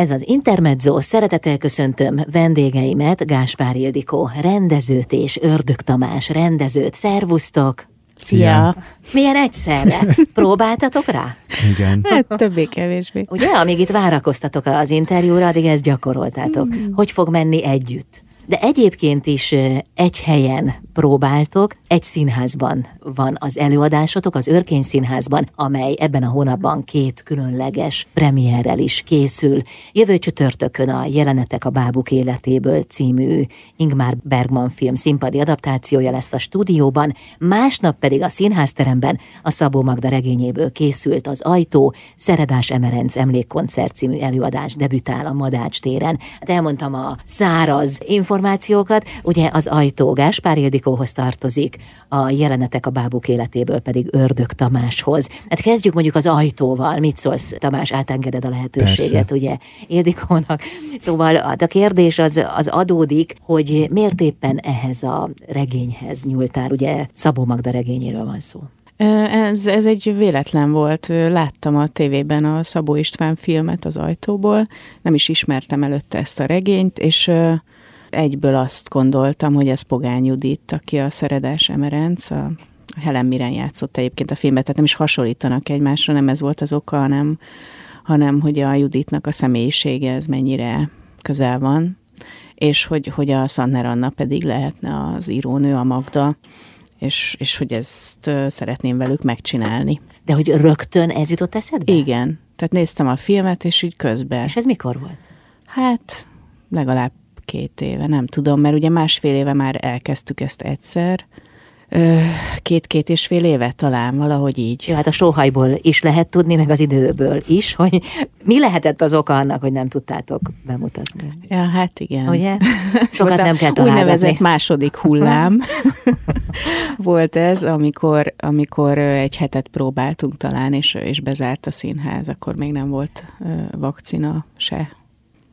Ez az Intermezzo, szeretettel köszöntöm vendégeimet, Gáspár Ildikó rendezőt és Ördög Tamás rendezőt. Szervusztok! Szia! Milyen egyszerre? Próbáltatok rá? Igen. Hát többé-kevésbé. Ugye, amíg itt várakoztatok az interjúra, addig ezt gyakoroltátok. Hogy fog menni együtt? De egyébként is egy helyen próbáltok, egy színházban van az előadásotok, az Őrkényszínházban, amely ebben a hónapban két különleges premierrel is készül. Jövő csütörtökön a Jelenetek a Bábuk életéből című Ingmar Bergman film színpadi adaptációja lesz a stúdióban, másnap pedig a színházteremben a Szabó Magda regényéből készült az Ajtó, Szeredás Emerenc emlékkoncert című előadás debütál a Madács téren. Hát elmondtam a száraz információkat, ugye az Ajtó Gáspár Ildikóhoz tartozik, a Jelenetek a Bábuk életéből pedig Ördög Tamáshoz. Hát kezdjük mondjuk az Ajtóval. Mit szólsz, Tamás, átengeded a lehetőséget, persze, ugye, Ildikónak. Szóval a kérdés az adódik, hogy miért éppen ehhez a regényhez nyúltál, ugye Szabó Magda regényéről van szó. Ez egy véletlen volt. Láttam a tévében a Szabó István filmet az Ajtóból, nem is ismertem előtte ezt a regényt, és egyből azt gondoltam, hogy ez Pogány Judit, aki a Szeredás Emerenc, a Helen Miran játszott egyébként a filmben, tehát nem is hasonlítanak egymásra, nem ez volt az oka, hanem hogy a Juditnak a személyisége ez mennyire közel van, és hogy a Sanna Ranna pedig lehetne az írónő, a Magda, és hogy ezt szeretném velük megcsinálni. De hogy rögtön ez jutott eszedbe? Igen. Tehát néztem a filmet, és így közben. És ez mikor volt? Hát legalább 2 éve, nem tudom, mert ugye másfél éve már elkezdtük ezt egyszer. 2-2,5 éve talán, valahogy így. Jó, hát a sóhajból is lehet tudni, meg az időből is, hogy mi lehetett az oka annak, hogy nem tudtátok bemutatni. Ja, hát igen. Ugye? Sokat nem kell találgatni. Úgynevezett második hullám volt ez, amikor egy hetet próbáltunk talán, és bezárt a színház, akkor még nem volt vakcina se.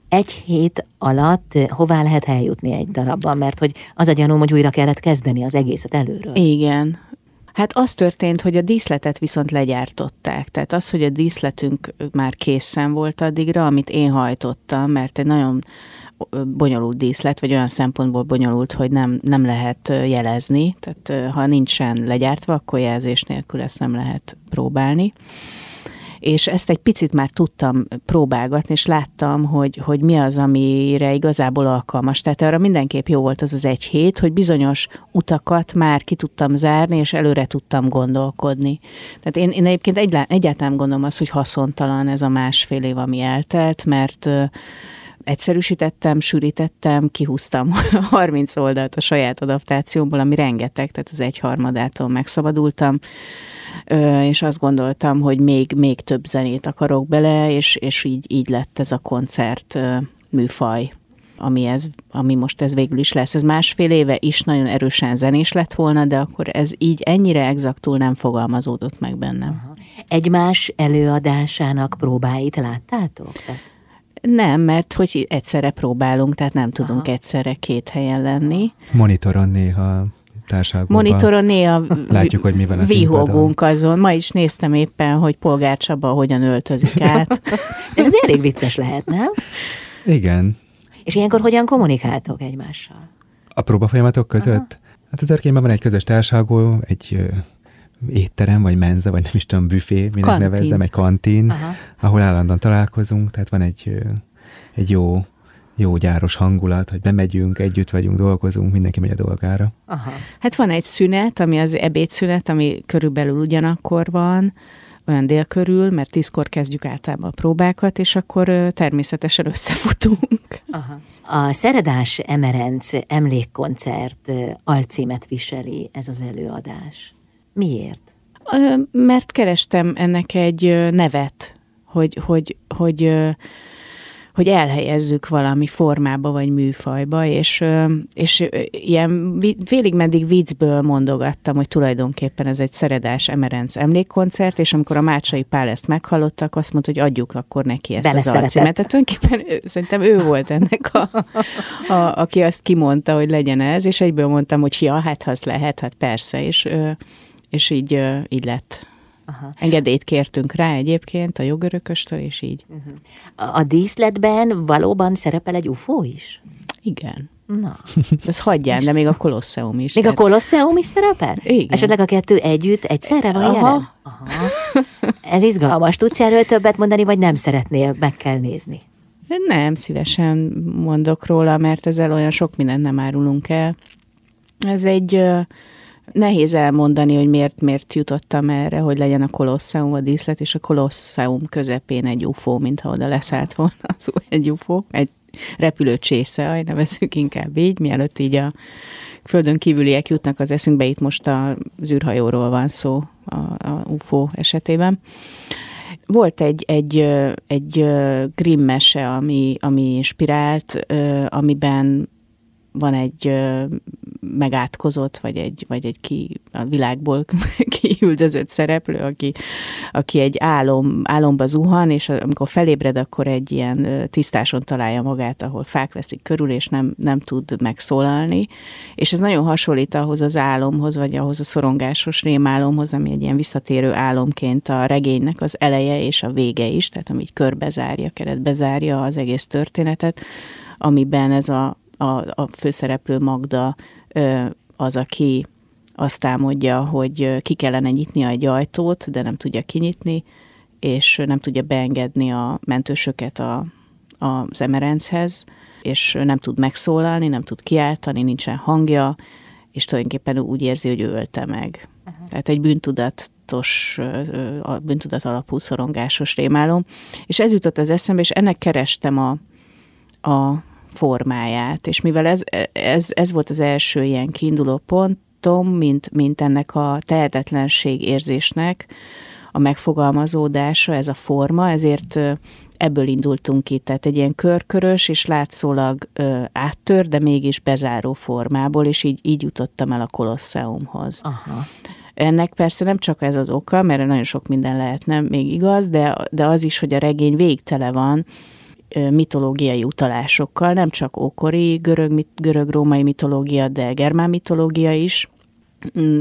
Egy hét alatt hová lehet eljutni egy darabban? Mert hogy az a gyanúm, hogy újra kellett kezdeni az egészet előről. Igen. Hát az történt, hogy a díszletet viszont legyártották. Tehát az, hogy a díszletünk már készen volt addigra, amit én hajtottam, mert egy nagyon bonyolult díszlet, vagy olyan szempontból bonyolult, hogy nem lehet jelezni. Tehát ha nincsen legyártva, akkor jelzés nélkül ezt nem lehet próbálni. És ezt egy picit már tudtam próbálgatni, és láttam, hogy mi az, amire igazából alkalmas. Tehát arra mindenképp jó volt az az egy hét, hogy bizonyos utakat már ki tudtam zárni, és előre tudtam gondolkodni. Tehát én egyébként egyáltalán gondolom azt, hogy haszontalan ez a 1,5 év, ami eltelt, mert egyszerűsítettem, sűrítettem, kihúztam 30 oldalt a saját adaptációmból, ami rengeteg, tehát az 1/3-ától megszabadultam, és azt gondoltam, hogy még több zenét akarok bele, és így lett ez a koncert műfaj, ami most ez végül is lesz. Ez 1,5 éve is nagyon erősen zenés lett volna, de akkor ez így ennyire exaktul nem fogalmazódott meg bennem. Aha. Egymás előadásának próbáit láttátok? Nem, mert hogy egyszerre próbálunk, tehát nem tudunk egyszerre 2 helyen lenni. Monitoron néha társadalomban. Monitoron néha látjuk, hogy mivel vihogunk azon. Ma is néztem éppen, hogy Polgár Csaba hogyan öltözik át. Ez az elég vicces lehet, nem? Igen. És ilyenkor hogyan kommunikáltok egymással? A próbafolyamatok között? Aha. Hát az Őrkényben van egy közös társalgó, egy étterem, vagy menze, vagy nem is tudom, büfé, minek nevezzem, egy kantin, aha, ahol állandóan találkozunk, tehát van egy jó gyáros hangulat, hogy bemegyünk, együtt vagyunk, dolgozunk, mindenki megy a dolgára. Aha. Hát van egy szünet, ami az ebédszünet, ami körülbelül ugyanakkor van, olyan dél körül, mert 10-kor kezdjük általában a próbákat, és akkor természetesen összefutunk. Aha. A Szeredás Emerenc emlékkoncert alcímet viseli ez az előadás. Miért? Mert kerestem ennek egy nevet, hogy elhelyezzük valami formába vagy műfajba, és ilyen félig-meddig viccből mondogattam, hogy tulajdonképpen ez egy Szeredás Emerenc emlékkoncert, és amikor a Mácsai Pál ezt meghallottak, azt mondta, hogy adjuk akkor neki ezt az alcímet. Tehát tulajdonképpen szerintem ő volt ennek, aki azt kimondta, hogy legyen ez, és egyből mondtam, hogy ja, hát az lehet, hát persze, és így lett. Aha. Engedélyt kértünk rá egyébként a jogörököstől, és így. A díszletben valóban szerepel egy UFO is? Igen. Na. Ezt hagyján, de még a Colosseum is. Még a Colosseum is szerepel? Igen. Esetleg a kettő együtt egyszerre van jelen? Aha. Ez izgalmas. Tudsz erről többet mondani, vagy nem szeretnél, meg kell nézni? Nem, szívesen mondok róla, mert ezzel olyan sok mindent nem árulunk el. Ez egy... Nehéz elmondani, hogy miért jutottam erre, hogy legyen a Colosseum a díszlet, és a Colosseum közepén egy UFO, mintha oda leszállt volna az egy UFO, egy repülő csésze, nevezzük inkább így, mielőtt így a földön kívüliek jutnak az eszünkbe, itt most az űrhajóról van szó a UFO esetében. Volt egy Grimm mese, ami inspirált, amiben van egy megátkozott, vagy egy a világból kiüldözött szereplő, aki egy álomba zuhan, és amikor felébred, akkor egy ilyen tisztáson találja magát, ahol fák veszik körül, és nem tud megszólalni. És ez nagyon hasonlít ahhoz az álomhoz, vagy ahhoz a szorongásos rémálomhoz, ami egy ilyen visszatérő álomként a regénynek az eleje és a vége is, tehát ami így körbezárja, keretbezárja az egész történetet, amiben ez a főszereplő Magda az, aki azt álmodja, hogy ki kellene nyitnia egy ajtót, de nem tudja kinyitni, és nem tudja beengedni a mentősöket az Emerenchez, és nem tud megszólalni, nem tud kiáltani, nincsen hangja, és tulajdonképpen úgy érzi, hogy ő ölte meg. Uh-huh. Tehát egy bűntudat alapú szorongásos rémálom. És ez jutott az eszembe, és ennek kerestem a formáját, és mivel ez volt az első ilyen kiinduló pontom, mint ennek a tehetetlenség érzésnek a megfogalmazódása, ez a forma, ezért ebből indultunk ki, tehát egy ilyen körkörös és látszólag áttör, de mégis bezáró formából, és így jutottam el a Colosseumhoz. Aha. Ennek persze nem csak ez az oka, mert nagyon sok minden lehetne még igaz, de az is, hogy a regény végtele van mitológiai utalásokkal, nem csak ókori görög-római mitológia, de germán mitológia is,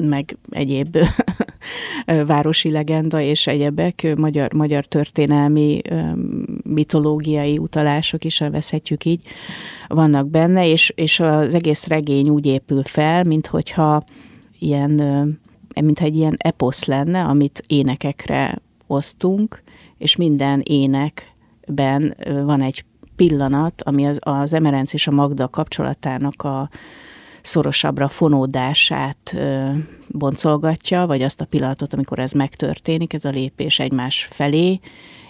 meg egyéb városi legenda és egyebek, magyar történelmi mitológiai utalások is, elveszhetjük így, vannak benne, és az egész regény úgy épül fel, mintha egy ilyen eposz lenne, amit énekekre osztunk, és minden énekben van egy pillanat, ami az Emerenc és a Magda kapcsolatának a szorosabbra fonódását boncolgatja, vagy azt a pillanatot, amikor ez megtörténik, ez a lépés egymás felé,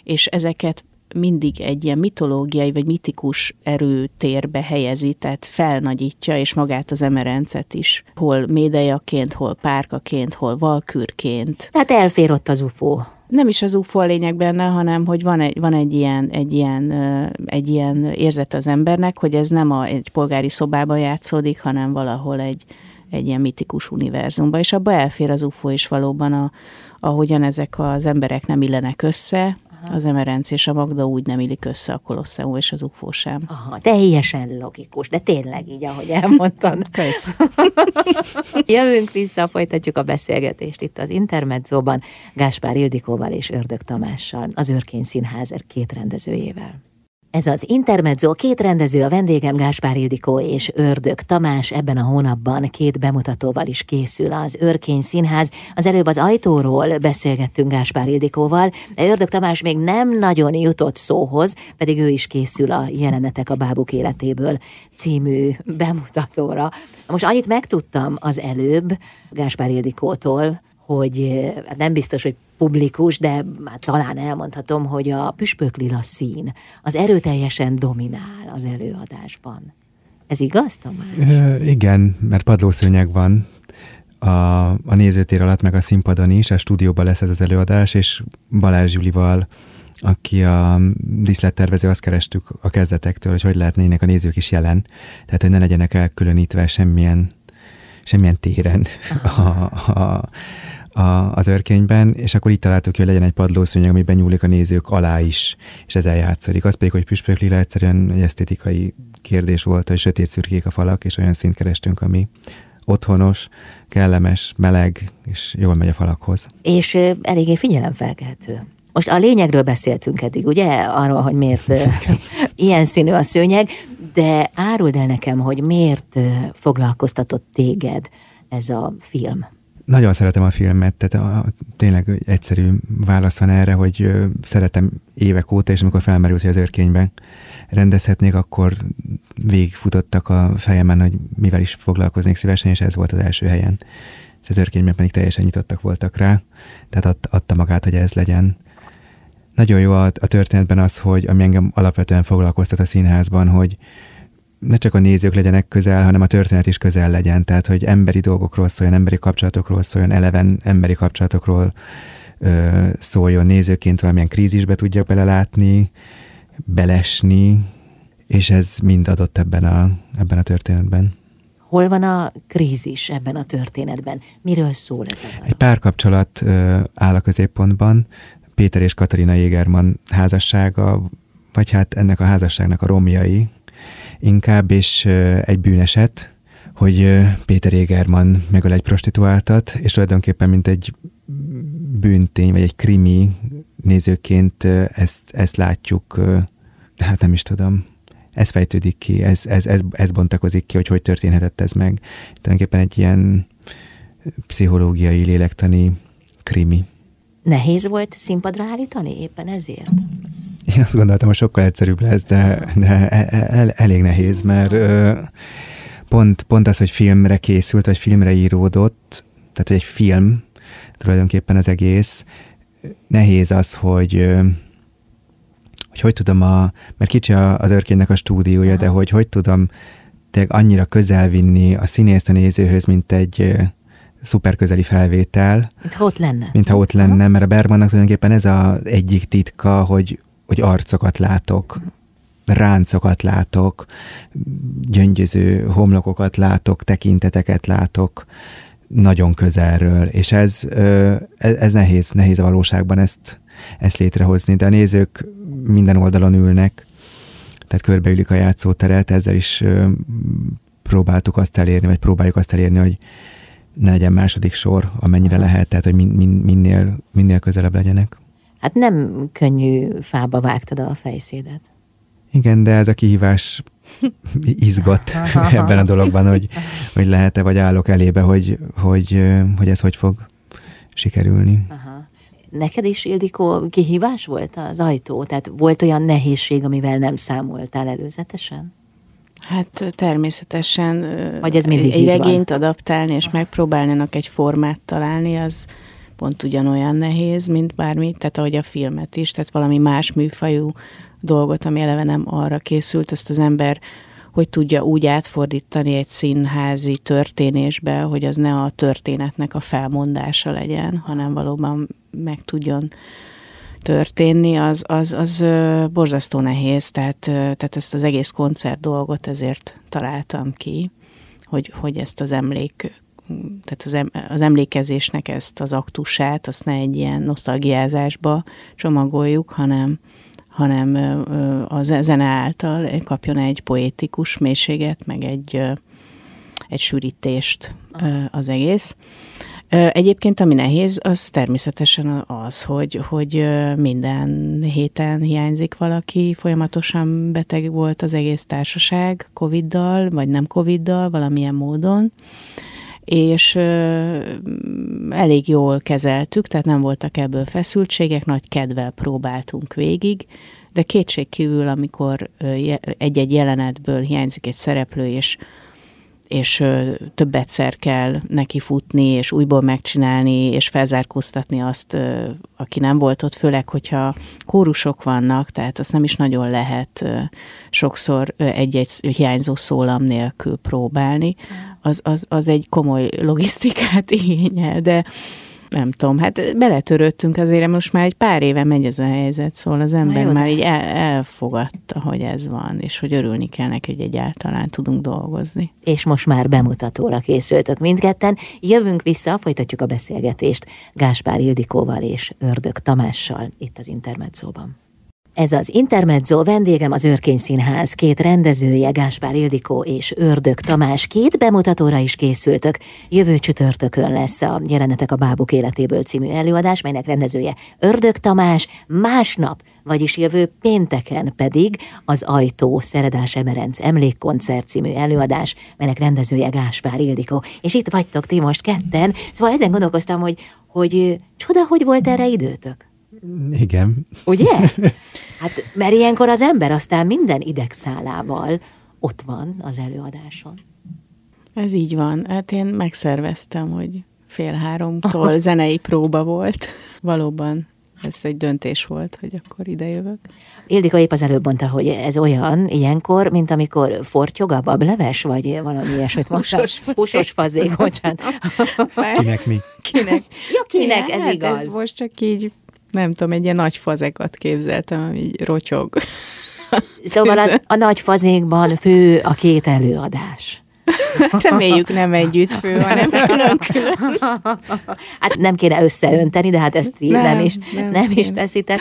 és ezeket mindig egy ilyen mitológiai vagy mitikus erőtérbe helyezi, tehát felnagyítja, és magát az Emerencet is, hol médejaként, hol párkaként, hol valkürként. Tehát elfér ott az UFO. Nem is az UFO a lényeg benne, hanem hogy van egy ilyen érzet az embernek, hogy ez nem egy polgári szobában játszódik, hanem valahol egy ilyen mitikus univerzumban, és abba elfér az UFO is valóban, ahogyan ezek az emberek nem illenek össze, az Emerenc és a Magda úgy nem illik össze a Colosseum és az UFO sem. Aha, teljesen logikus, de tényleg így, ahogy elmondtad. Kösz. Jövünk vissza, folytatjuk a beszélgetést itt az Intermezzóban, Gáspár Ildikóval és Ördög Tamással, az Őrkényszínház két rendezőjével. Ez az Intermezzo, két rendező, a vendégem Gáspár Ildikó és Ördög Tamás. Ebben a hónapban 2 bemutatóval is készül az Őrkényszínház. Az előbb az Ajtóról beszélgettünk Gáspár Ildikóval, de Ördög Tamás még nem nagyon jutott szóhoz, pedig ő is készül a Jelenetek a Bábuk életéből című bemutatóra. Most annyit megtudtam az előbb Gáspár Ildikótól, hogy nem biztos, hogy publikus, de talán elmondhatom, hogy a püspöklila szín az erőteljesen dominál az előadásban. Ez igaz, Tamás? Igen, mert padlószőnyeg van a nézőtér alatt, meg a színpadon is, a stúdióban lesz ez az előadás, és Balázs Julival, aki a díszlettervező, azt kerestük a kezdetektől, hogy lehetnének a nézők is jelen, tehát hogy ne legyenek elkülönítve semmilyen téren az Őrkényben, és akkor itt találtuk ki, hogy legyen egy padlószőnyeg, amiben nyúlik a nézők alá is, és ezzel játszolik. Az pedig, hogy püspöklila, egyszerűen egy esztétikai kérdés volt, hogy sötét szürkék a falak, és olyan színt kerestünk, ami otthonos, kellemes, meleg, és jól megy a falakhoz. És eléggé figyelemfelkeltő. Most a lényegről beszéltünk eddig, ugye? Arról, hogy miért ilyen színű a szőnyeg, de áruld el nekem, hogy miért foglalkoztatott téged ez a film? Nagyon szeretem a filmet, tehát tényleg egyszerű válasz van erre, hogy szeretem évek óta, és amikor felmerült, hogy az Őrkényben rendezhetnék, akkor végigfutottak a fejemen, hogy mivel is foglalkoznék szívesen, és ez volt az első helyen. És az Őrkényben pedig teljesen nyitottak voltak rá, tehát adta magát, hogy ez legyen. Nagyon jó a történetben az, hogy ami engem alapvetően foglalkoztat a színházban, hogy ne csak a nézők legyenek közel, hanem a történet is közel legyen. Tehát, hogy emberi dolgokról szóljon, emberi kapcsolatokról szóljon, eleven emberi kapcsolatokról szóljon, nézőként valamilyen krízisbe tudjak belelátni, belesni, és ez mind adott ebben a történetben. Hol van a krízis ebben a történetben? Miről szól ez a darab? Egy párkapcsolat áll a középpontban, Péter és Katarina Jégerman házassága, vagy hát ennek a házasságnak a romjai, inkább, és egy bűneset, hogy Péter Jégerman megöl egy prostituáltat, és tulajdonképpen mint egy bűntény, vagy egy krimi nézőként ezt látjuk, hát nem is tudom, ez fejtődik ki, ez bontakozik ki, hogy történhetett ez meg. Tulajdonképpen egy ilyen pszichológiai, lélektani krimi. Nehéz volt színpadra állítani éppen ezért? Én azt gondoltam, hogy sokkal egyszerűbb lesz, de elég nehéz, mert pont az, hogy filmre készült, vagy filmre íródott, tehát egy film tulajdonképpen az egész, nehéz az, hogy tudom, mert kicsi az Őrkénynek a stúdiója, de hogy tudom tényleg annyira közel vinni a színészt a nézőhöz, mint egy szuperközeli felvétel. Mintha ott lenne. Mert a Bergmannak tulajdonképpen ez az egyik titka, hogy arcokat látok, ráncokat látok, gyöngyöző homlokokat látok, tekinteteket látok, nagyon közelről, és ez nehéz a valóságban ezt létrehozni, de a nézők minden oldalon ülnek, tehát körbeülik a játszóteret, ezzel is próbáljuk azt elérni, hogy ne legyen második sor, amennyire lehet, tehát hogy minél közelebb legyenek. Hát nem könnyű fába vágtad a fejszédet. Igen, de ez a kihívás izgat ebben a dologban, hogy lehet-e, vagy állok elébe, hogy ez hogy fog sikerülni. Aha. Neked is, Ildikó, kihívás volt az Ajtó? Tehát volt olyan nehézség, amivel nem számoltál előzetesen? Hát természetesen vagy ez mindig egy regényt adaptálni, és megpróbálnának egy formát találni, az pont ugyanolyan nehéz, mint bármi, tehát ahogy a filmet is, tehát valami más műfajú dolgot, ami eleve nem arra készült, ezt az ember hogy tudja úgy átfordítani egy színházi történésbe, hogy az ne a történetnek a felmondása legyen, hanem valóban meg tudjon történni, az borzasztó nehéz, tehát ezt az egész koncert dolgot ezért találtam ki, hogy ezt az emlék, tehát az emlékezésnek ezt az aktusát, azt ne egy ilyen nosztalgiázásba csomagoljuk, hanem a zene által kapjon egy poétikus mélységet, meg egy sűrítést az egész. Egyébként ami nehéz, az természetesen az, hogy minden héten hiányzik valaki, folyamatosan beteg volt az egész társaság, Covid-dal, vagy nem Covid-dal, valamilyen módon, és elég jól kezeltük, tehát nem voltak ebből feszültségek, nagy kedvel próbáltunk végig, de kétségkívül, amikor egy-egy jelenetből hiányzik egy szereplő, és több egyszer kell neki futni, és újból megcsinálni, és felzárkóztatni azt, aki nem volt ott, főleg, hogyha kórusok vannak, tehát azt nem is nagyon lehet sokszor egy-egy hiányzó szólam nélkül próbálni. Az egy komoly logisztikát igényel, de nem tudom, hát beletörődtünk azért, most már egy pár éve megy ez a helyzet, szóval az ember jó, már így elfogadta, hogy ez van, és hogy örülni kell neki, hogy egyáltalán tudunk dolgozni. És most már bemutatóra készültök mindketten. Jövünk vissza, folytatjuk a beszélgetést Gáspár Ildikóval és Ördög Tamással itt az Intermezzóban. Ez az Intermezzo, vendégem az Őrkényszínház két rendezője, Gáspár Ildikó és Ördög Tamás. Két bemutatóra is készültök. Jövő csütörtökön lesz a Jelenetek a Bábuk életéből című előadás, melynek rendezője Ördög Tamás. Másnap, vagyis jövő pénteken pedig az Ajtó, Szeredás Emerenc emlékkoncert című előadás, melynek rendezője Gáspár Ildikó. És itt vagytok ti most ketten, szóval ezen gondolkoztam, hogy csoda, hogy volt erre időtök. Igen. Ugye? Hát, mert ilyenkor az ember aztán minden idegszálával ott van az előadáson. Ez így van. Hát én megszerveztem, hogy 14:30-tól zenei próba volt. Valóban ez egy döntés volt, hogy akkor idejövök. Ildikó épp az előbb mondta, hogy ez olyan ilyenkor, mint amikor fortyog a bableves, vagy valami ilyesmit mondta. Húsos fazék, bocsánat. Kinek mi? Kinek? Ja, kinek, ez igaz. Hát ez most csak így... Nem tudom, egy ilyen nagy fazekat képzeltem, ami így rotyog. Szóval a nagy fazékban fő a két előadás. Reméljük nem együtt fő, hanem külön-külön. Hát nem kéne összeönteni, de hát ezt így nem is teszitek.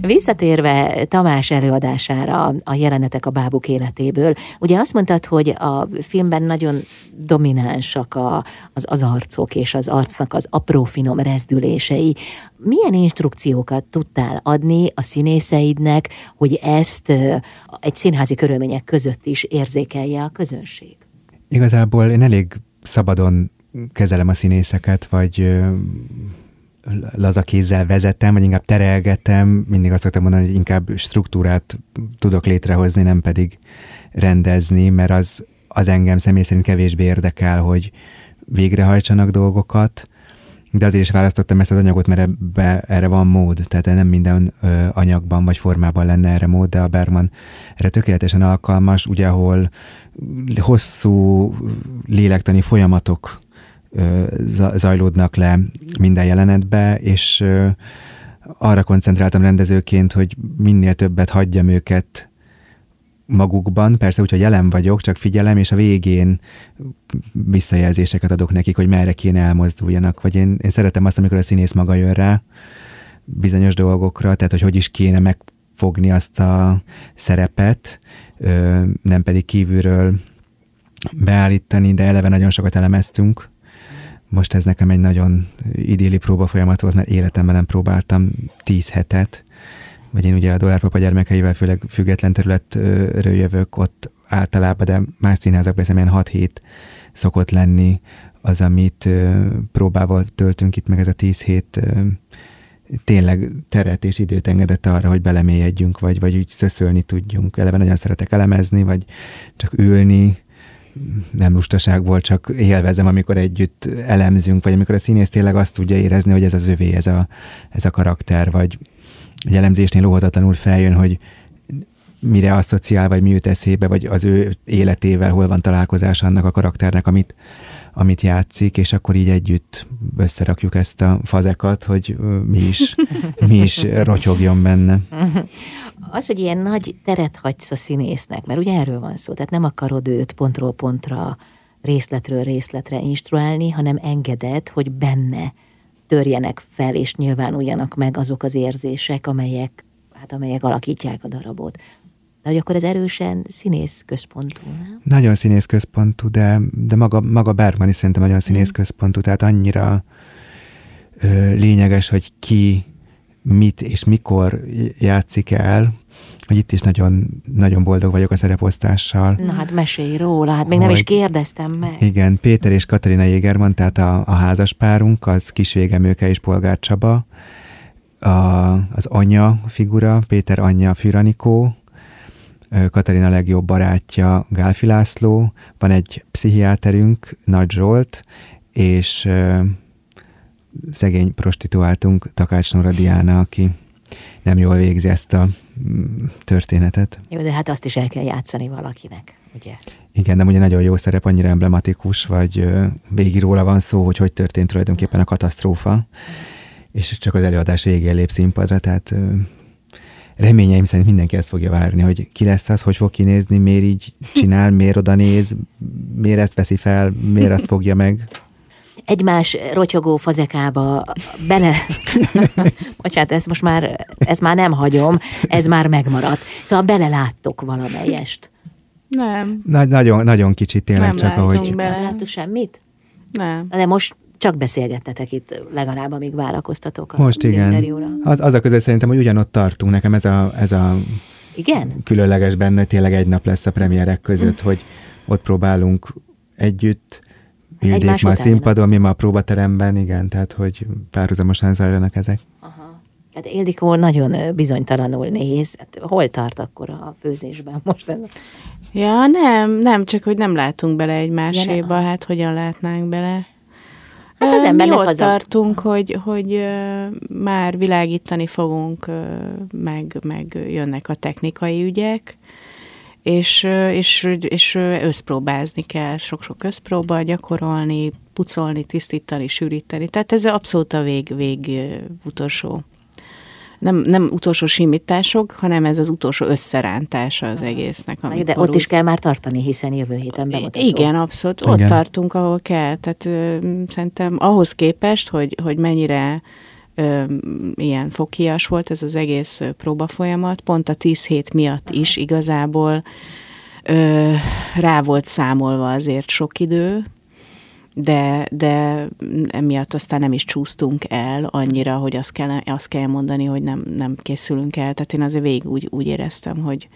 Visszatérve Tamás előadására, a Jelenetek a Bábuk életéből, ugye azt mondtad, hogy a filmben nagyon dominánsak az arcok és az arcnak az apró finom rezdülései. Milyen instrukciókat tudtál adni a színészeidnek, hogy ezt egy színházi körülmények között is érzékelje a közönség? Igazából én elég szabadon kezelem a színészeket, vagy laza kézzel vezetem, vagy inkább terelgetem. Mindig azt szoktam mondani, hogy inkább struktúrát tudok létrehozni, nem pedig rendezni, mert az engem személy szerint kevésbé érdekel, hogy végrehajtsanak dolgokat, de azért is választottam ezt az anyagot, mert erre van mód, tehát nem minden anyagban vagy formában lenne erre mód, de a Bergman erre tökéletesen alkalmas, ugye, ahol hosszú lélektani folyamatok zajlódnak le minden jelenetbe, és arra koncentráltam rendezőként, hogy minél többet hagyjam őket magukban, persze úgy, hogy jelen vagyok, csak figyelem, és a végén visszajelzéseket adok nekik, hogy merre kéne elmozduljanak. Vagy én szeretem azt, amikor a színész maga jön rá bizonyos dolgokra, tehát hogy is kéne megfogni azt a szerepet, nem pedig kívülről beállítani, de eleve nagyon sokat elemeztünk. Most ez nekem egy nagyon idilli próba folyamat volt, mert életemben nem próbáltam 10 hetet, vagy én ugye a Dollárpapa gyermekeivel, főleg független területről jövök, ott általában, de más színházakban szerintem 6-7 szokott lenni az, amit próbával töltünk itt, meg ez a 10 hét tényleg teret és időt engedett arra, hogy belemélyedjünk, vagy úgy szöszölni tudjunk. Eleve nagyon szeretek elemezni, vagy csak ülni, nem lustaság volt, csak élvezem, amikor együtt elemzünk, vagy amikor a színész tényleg azt tudja érezni, hogy ez az övé, ez a karakter, vagy egy elemzésnél óhatatlanul feljön, hogy mire asszociál, vagy mi jut eszébe, vagy az ő életével hol van találkozás annak a karakternek, amit játszik, és akkor így együtt összerakjuk ezt a fazekat, hogy mi is rotyogjon benne. Az, hogy ilyen nagy teret hagysz a színésznek, mert ugye erről van szó, tehát nem akarod őt pontról pontra, részletről részletre instruálni, hanem engeded, hogy benne törjenek fel, és nyilvánuljanak meg azok az érzések, amelyek alakítják a darabot. De hogy akkor ez erősen színészközpontú, nem? Nagyon színészközpontú, de maga Bergman is szerintem nagyon színészközpontú, tehát annyira lényeges, hogy ki, mit és mikor játszik el, hogy itt is nagyon, nagyon boldog vagyok a szereposztással. Na hát mesélj róla, hát még nem is kérdeztem meg. Igen, Péter és Katarina Jégerman, tehát a házaspárunk, az Kis Végh Emőke és Polgár Csaba, az anyja figura, Péter anyja Füranikó, Katarina legjobb barátja Gálfi László, van egy pszichiáterünk, Nagy Zsolt, és szegény prostituáltunk, Takács Nora Diána, aki nem jól végzi ezt a történetet. Jó, de hát azt is el kell játszani valakinek, ugye? Igen, nem ugye nagyon jó szerep, annyira emblematikus, vagy végig róla van szó, hogy történt tulajdonképpen a katasztrófa, és csak az előadás végén lép színpadra, tehát reményeim szerint mindenki ezt fogja várni, hogy ki lesz az, hogy fog kinézni, miért így csinál, miért oda néz, miért ezt veszi fel, miért azt fogja meg. egymás rotyogó fazekába bele... Bocsánat, ezt már nem hagyom, ez már megmaradt. Szóval beleláttok valamelyest. Nem. Nagyon, nagyon kicsit tényleg nem csak ahogy... Bele. Nem láttuk semmit? Nem. De most csak beszélgettetek itt legalább, amíg várakoztatok most az interjúra. Az a között szerintem, hogy ugyanott tartunk. Nekem ez a igen? különleges benne, tényleg egy nap lesz a premierek között, hogy ott próbálunk együtt, Ildék ma a színpadon, mi ma a próbateremben, igen, tehát hogy párhuzamosan zajlanak ezek. Aha. Hát Ildikó nagyon bizonytalanul néz. Hát, hol tart akkor a főzésben most ez? Ja, nem, csak hogy nem látunk bele egymáséba, hát hogyan látnánk bele? Hát az embernek mi ott tartunk, hogy már világítani fogunk, meg jönnek a technikai ügyek, és összpróbázni kell, sok-sok összpróba gyakorolni, pucolni, tisztítani, sűríteni. Tehát ez abszolút a vég utolsó, nem utolsó simítások, hanem ez az utolsó összerántása az egésznek. De ott is kell már tartani, hiszen jövő héten bemutató. Igen, abszolút. Ott tartunk, ahol kell. Tehát szerintem ahhoz képest, hogy mennyire ilyen fokhíjas volt ez az egész próbafolyamat. Pont a 10 hét miatt is igazából rá volt számolva azért sok idő, de emiatt aztán nem is csúsztunk el annyira, hogy azt kell mondani, hogy nem készülünk el. Tehát én azért végig úgy éreztem, hogy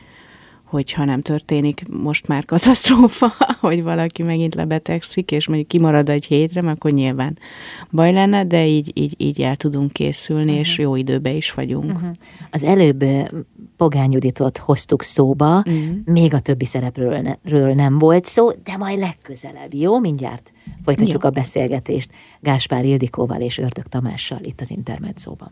ha nem történik most már katasztrófa, hogy valaki megint lebetegszik, és mondjuk kimarad egy hétre, mert akkor nyilván baj lenne, de így el tudunk készülni, és jó időbe is vagyunk. Az előbb Pogány Juditot hoztuk szóba, még a többi szerepről nem volt szó, de majd legközelebb, jó? Mindjárt folytatjuk a beszélgetést Gáspár Ildikóval és Ördög Tamással itt az Intermezzóban.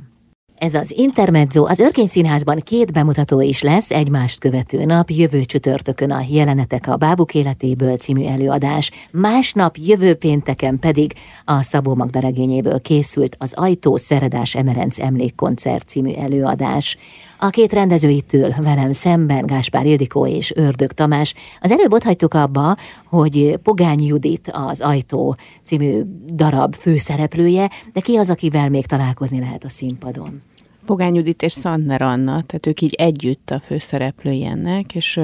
Ez az Intermezzo, az Őrkényszínházban 2 bemutató is lesz egymást követő nap, jövő csütörtökön a Jelenetek a Bábuk életéből című előadás, másnap jövő pénteken pedig a Szabó Magda regényéből készült az Ajtó Szeredás Emerenc emlékkoncert című előadás. A 2 rendező itt ül velem szemben, Gáspár Ildikó és Ördög Tamás. Az előbb ott hagytuk abba, hogy Pogány Judit az Ajtó című darab főszereplője, de ki az, akivel még találkozni lehet a színpadon? Pogány Judit és Sanna Ranna, tehát ők így együtt a főszereplői ennek, és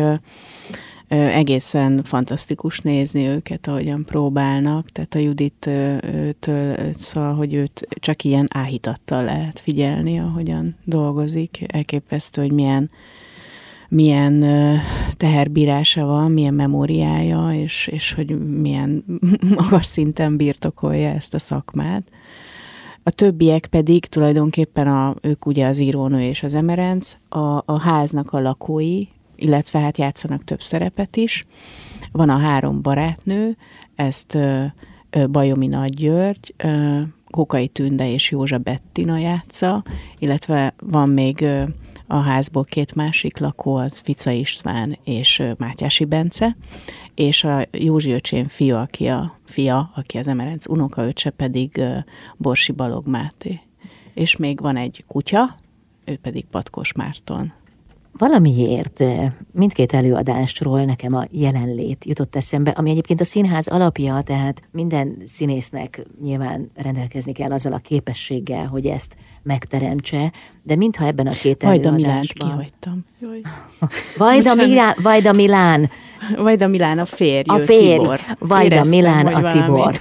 egészen fantasztikus nézni őket, ahogyan próbálnak, tehát a Judittől szól, hogy őt csak ilyen áhítattal lehet figyelni, ahogyan dolgozik. Elképesztő, hogy milyen teherbírása van, milyen memóriája, és hogy milyen magas szinten birtokolja ezt a szakmát. A többiek pedig tulajdonképpen ők ugye az írónő és az Emerenc, a háznak a lakói, illetve hát játszanak több szerepet is. Van a 3 barátnő, ezt Bajomi Nagy György, Kokai Tünde és Józsa Bettina játsza, illetve van még a házból 2 másik lakó, az Ficsa István és Mátyási Bence, és a Józsi öcsém fia, aki az Emerenc unokaöccse, pedig Borsi Balog Máté. És még van egy kutya, ő pedig Patkós Márton. Valamiért mindkét előadásról nekem a jelenlét jutott eszembe, ami egyébként a színház alapja, tehát minden színésznek nyilván rendelkezni kell azzal a képességgel, hogy ezt megteremtse, de mintha ebben a 2 előadásban... Vajda Milánt kihagytam. Vajda Milán a férj, Tibor. Vajda Éreztem, Milán a Tibor.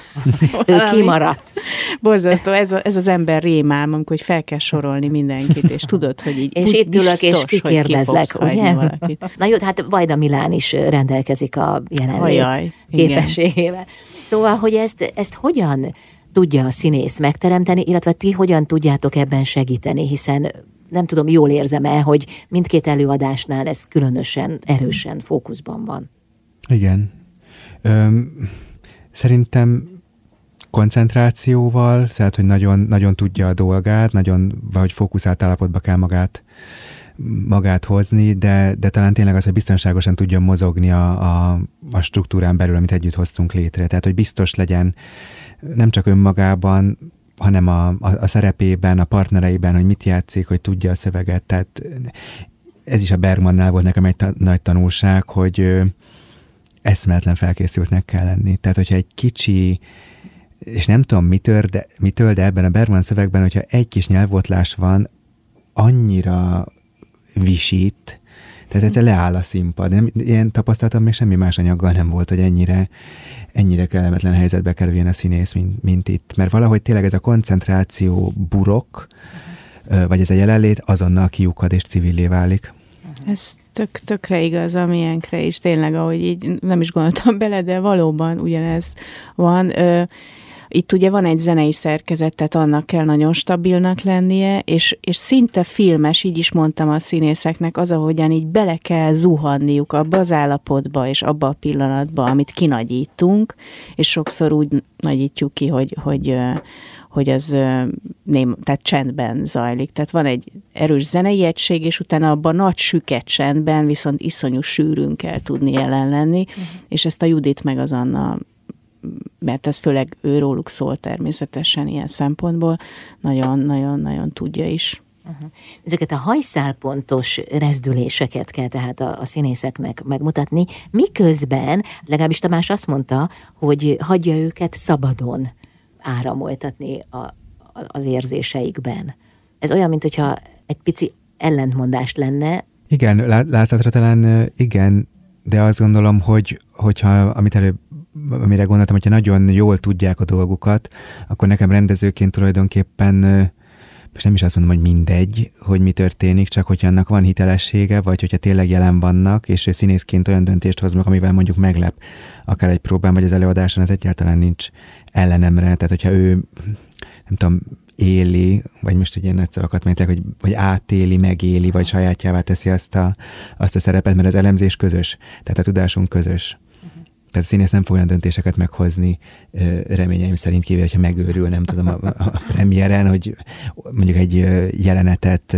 Ő kimaradt. Borzasztó, ez az ember rémálm, amikor hogy fel kell sorolni mindenkit, és tudod, hogy így... És itt ülök, és kikérdezlek, ugye? Na jó, hát Vajda Milán is rendelkezik a jelenlét képességével. Szóval, hogy ezt hogyan tudja a színész megteremteni, illetve ti hogyan tudjátok ebben segíteni, hiszen nem tudom, jól érzem-e, hogy mindkét előadásnál ez különösen erősen fókuszban van. Igen. Szerintem koncentrációval, tehát, hogy nagyon, nagyon tudja a dolgát, nagyon valahogy fókuszált állapotba kell magát hozni, de talán tényleg az, hogy biztonságosan tudjon mozogni a struktúrán belül, amit együtt hoztunk létre. Tehát, hogy biztos legyen nem csak önmagában, hanem a szerepében, a partnereiben, hogy mit játszik, hogy tudja a szöveget. Tehát ez is a Bergmannál volt nekem egy nagy tanulság, hogy eszméletlen felkészültnek kell lenni. Tehát, hogyha egy kicsi és nem tudom mitől, de ebben a Bergman szövegben, hogyha egy kis nyelvbotlás van, annyira visít, tehát ez leáll a színpad. Nem, ilyen tapasztalatom még semmi más anyaggal nem volt, hogy ennyire kellemetlen helyzetbe kerüljön a színész, mint itt. Mert valahogy tényleg ez a koncentráció burok, vagy ez a jelenlét azonnal kiukad és civillé válik. Ez tökre igaz a miénkre is, tényleg, ahogy így nem is gondoltam bele, de valóban ugyanez van. Itt ugye van egy zenei szerkezet, tehát annak kell nagyon stabilnak lennie, és szinte filmes, így is mondtam a színészeknek, az, ahogyan így bele kell zuhanniuk abba az állapotba, és abba a pillanatba, amit kinagyítunk, és sokszor úgy nagyítjuk ki, hogy az tehát csendben zajlik. Tehát van egy erős zenei egység, és utána abban nagy süket csendben, viszont iszonyú sűrűn kell tudni jelen lenni, és ezt a Judit meg az Anna, mert ez főleg őróluk szól természetesen ilyen szempontból, nagyon-nagyon-nagyon tudja is. Ezeket a hajszálpontos rezdüléseket kell tehát a színészeknek megmutatni, miközben, legalábbis Tamás azt mondta, hogy hagyja őket szabadon áramoltatni az érzéseikben. Ez olyan, mint hogyha egy pici ellentmondás lenne. Igen, látszatra talán igen, de azt gondolom, amire gondoltam, hogyha nagyon jól tudják a dolgukat, akkor nekem rendezőként tulajdonképpen, most nem is azt mondom, hogy mindegy, hogy mi történik, csak hogyha annak van hitelessége, vagy hogyha tényleg jelen vannak, és színészként olyan döntést hoznak, amivel mondjuk meglep, akár egy próbán, vagy az előadáson, ez egyáltalán nincs ellenemre. Tehát, hogyha ő, nem tudom, éli, vagy most egy ilyen nagy szavakat mondják, hogy átéli, megéli, vagy sajátjává teszi azt a szerepet, mert az elemzés közös, tehát a tudásunk közös. Tehát színész nem fog olyan döntéseket meghozni, reményeim szerint, kívül, hogyha megőrül, nem tudom, a premiéren, hogy mondjuk egy jelenetet,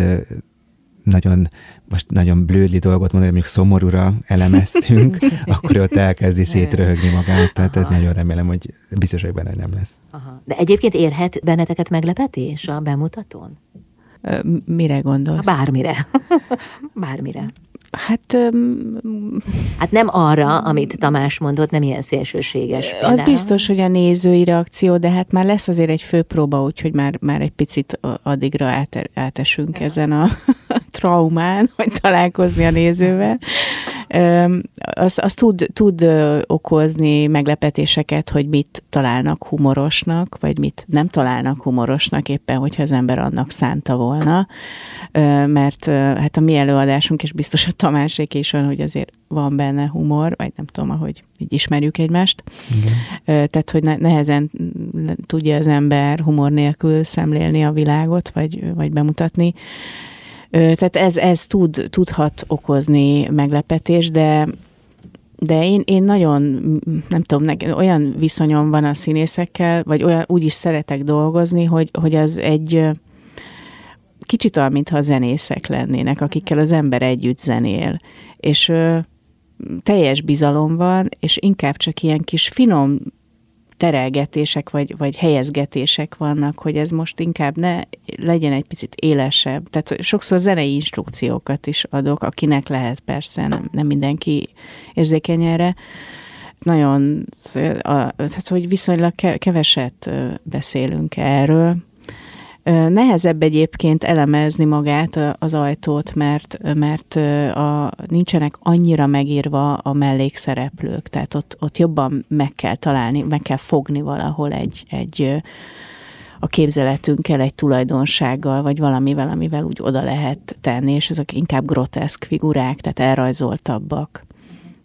nagyon blödli dolgot mondani, mondjuk szomorúra elemeztünk, akkor ott elkezdi szétröhögni magát, tehát ez nagyon remélem, hogy biztos, hogy benne nem lesz. De egyébként érhet benneteket meglepetés a bemutatón? Mire gondolsz? Bármire. Hát nem arra, amit Tamás mondott, nem ilyen szélsőséges. Például. Az biztos, hogy a nézői reakció, de hát már lesz azért egy főpróba, úgyhogy már egy picit addigra átesünk ezen a traumán, hogy találkozni a nézővel. Az tud okozni meglepetéseket, hogy mit találnak humorosnak, vagy mit nem találnak humorosnak, éppen hogyha az ember annak szánta volna. Mert hát a mi előadásunk, és biztos a Tamásék is van, hogy azért van benne humor, vagy nem tudom, ahogy így ismerjük egymást. Igen. Tehát, hogy nehezen tudja az ember humor nélkül szemlélni a világot, vagy bemutatni. Tehát ez tudhat okozni meglepetést, de én nagyon, nem tudom, olyan viszonyom van a színészekkel, vagy olyan, úgy is szeretek dolgozni, hogy az egy kicsit olyan, mintha zenészek lennének, akikkel az ember együtt zenél. És teljes bizalom van, és inkább csak ilyen kis finom terelgetések, vagy helyezgetések vannak, hogy ez most inkább ne legyen egy picit élesebb. Tehát sokszor zenei instrukciókat is adok, akinek lehet, persze, nem mindenki érzékeny erre. Nagyon, tehát hogy viszonylag keveset beszélünk erről. Nehezebb egyébként elemezni magát, az Ajtót, mert nincsenek annyira megírva a mellékszereplők, tehát ott jobban meg kell találni, meg kell fogni valahol egy a képzeletünkkel, egy tulajdonsággal, vagy valamivel, amivel úgy oda lehet tenni, és ezek inkább groteszk figurák, tehát elrajzoltabbak.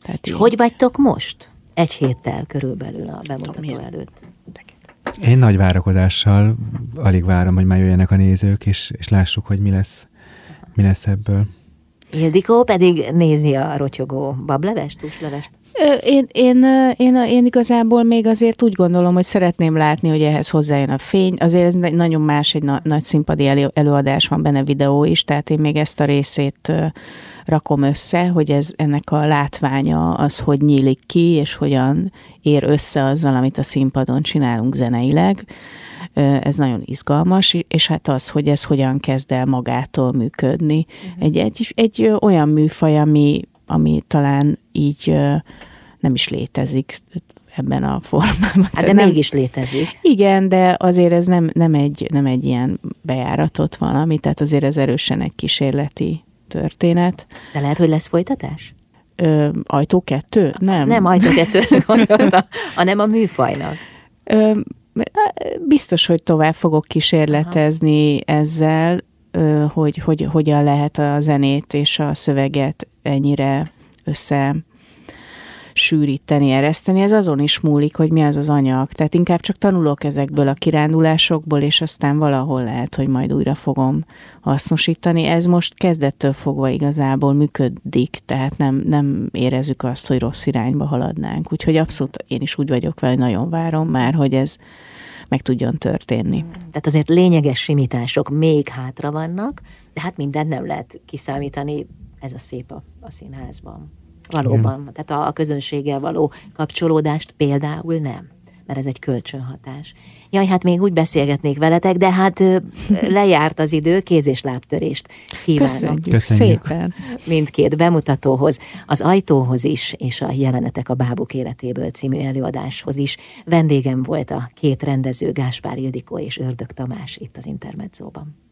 Tehát hogy vagytok most? Egy héttel körülbelül a bemutató előtt. Én nagy várakozással alig várom, hogy már jöjjenek a nézők, és lássuk, hogy mi lesz ebből. Ildikó pedig nézi a rotyogó bablevest, húslevest. Én igazából még azért úgy gondolom, hogy szeretném látni, hogy ehhez hozzájön a fény. Azért ez nagyon más, egy nagy színpadi előadás van benne, videó is, tehát én még ezt a részét rakom össze, hogy ennek a látványa az, hogy nyílik ki, és hogyan ér össze azzal, amit a színpadon csinálunk zeneileg. Ez nagyon izgalmas, és hát az, hogy ez hogyan kezd el magától működni. Egy olyan műfaj, ami talán így nem is létezik ebben a formában. Hát de mégis létezik. Igen, de azért ez nem egy ilyen bejáratott valami, tehát azért ez erősen egy kísérleti történet. De lehet, hogy lesz folytatás? Ajtó 2? Nem. Nem Ajtó 2-re gondoltam, hanem a műfajnak. Biztos, hogy tovább fogok kísérletezni ezzel, hogy hogyan lehet a zenét és a szöveget ennyire sűríteni, ereszteni. Ez azon is múlik, hogy mi az az anyag. Tehát inkább csak tanulok ezekből a kirándulásokból, és aztán valahol lehet, hogy majd újra fogom hasznosítani. Ez most kezdettől fogva igazából működik, tehát nem érezzük azt, hogy rossz irányba haladnánk. Úgyhogy abszolút én is úgy vagyok vele, nagyon várom már, hogy ez meg tudjon történni. Tehát azért lényeges simítások még hátra vannak, de hát mindent nem lehet kiszámítani, ez a szép a színházban. Valóban. Igen. Tehát a közönséggel való kapcsolódást például nem, mert ez egy kölcsönhatás. Jaj, hát még úgy beszélgetnék veletek, de hát lejárt az idő, kéz- és lábtörést kívánok. Köszönjük szépen. Mindkét bemutatóhoz, az Ajtóhoz is, és a Jelenetek a Bábuk életéből című előadáshoz is. Vendégem volt a két rendező, Gáspár Ildikó és Ördög Tamás itt az Intermezzóban.